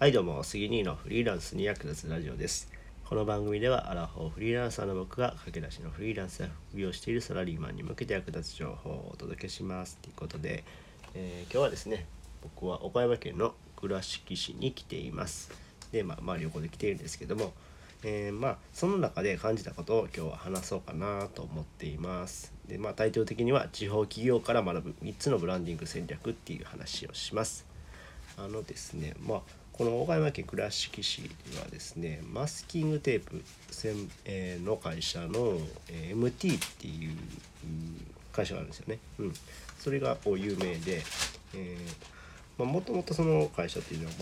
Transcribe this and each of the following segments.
はいどうも、杉兄のフリーランスに役立つラジオです。この番組ではアラフォーフリーランサーの僕が駆け出しのフリーランスや副業しているサラリーマンに向けて役立つ情報をお届けしますということで、今日はですね、僕は岡山県の倉敷市に来ています。で、まあ旅行で来ているんですけども、その中で感じたことを今日は話そうかなと思っています。で、タイトル的には地方企業から学ぶ3つのブランディング戦略っていう話をします。ですね、この岡山県倉敷市はですね、マスキングテープの会社の MT っていう会社があるんですよね。それが有名で、もともとその会社っていうのは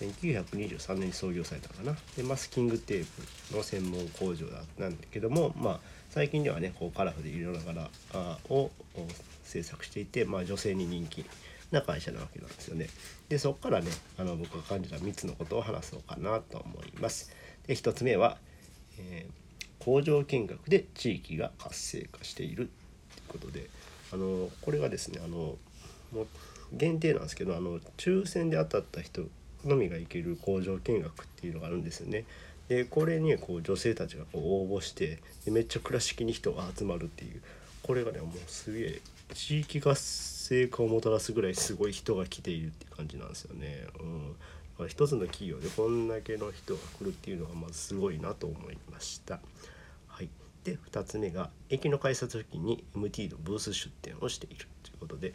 1923年に創業されたかな。で、マスキングテープの専門工場なんだけども、最近ではね、カラフルで色々を制作していて、女性に人気な会社なわけなんですよね。で、そこからね、僕が感じた3つのことを話そうかなと思います。で、1つ目は、工場見学で地域が活性化しているということで、これがですね、もう限定なんですけど、抽選で当たった人のみが行ける工場見学っていうのがあるんですよね。で、これに女性たちが応募して、で、めっちゃ倉敷に人が集まるっていう、これがね、もうすげえ地域が成果をもたらすぐらいすごい人が来ているって感じなんですよね。一つの企業でこんだけの人が来るっていうのがまずすごいなと思いました。はい。で、2つ目が駅の改札付近に MT のブース出店をしているということで、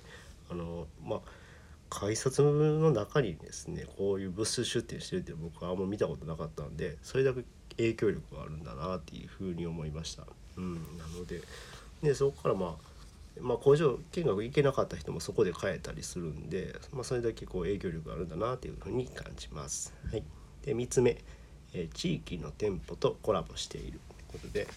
改札の中にですね、こういうブース出店してるって僕はあんま見たことなかったんで、それだけ影響力があるんだなっていうふうに思いました。なので、でそこから工場見学行けなかった人もそこで買えたりするんで、それだけ影響力があるんだなというふうに感じます。はい。で、3つ目、地域の店舗とコラボしているということで、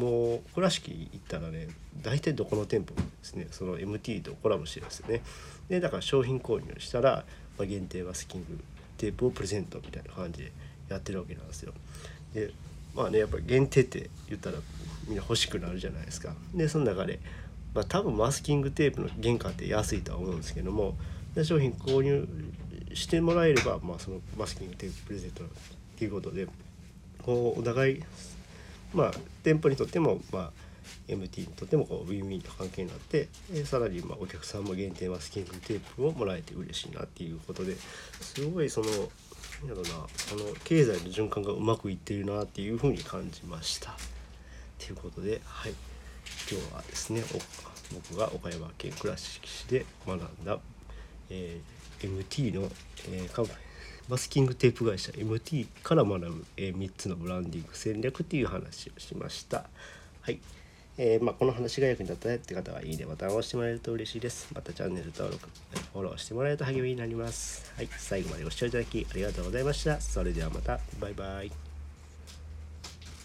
もう倉敷行ったらね、大体どこの店舗もですね、その MT とコラボしてるんですよね。で、だから商品購入したら、限定マスキングテープをプレゼントみたいな感じでやってるわけなんですよ。で、やっぱり限定って言ったらみんな欲しくなるじゃないですか。で、その中で、多分マスキングテープの原価って安いとは思うんですけども、で、商品購入してもらえれば、そのマスキングテーププレゼントっていうことで、お互い店舗にとってもMT にとってもウィンウィンと関係になって、さらにお客さんも限定マスキングテープをもらえて嬉しいなっていうことで、すごい経済の循環がうまくいってるなっていうふうに感じました。ということで、はい、今日はですね、僕が岡山県倉敷市で学んだ、MT の、マスキングテープ会社 MT から学ぶ、3つのブランディング戦略っていう話をしました。はい。この話が役に立ったねって方は、いいねボタンを押してもらえると嬉しいです。またチャンネル登録、フォローしてもらえると励みになります。はい。最後までご視聴いただきありがとうございました。それではまた。バイバイ。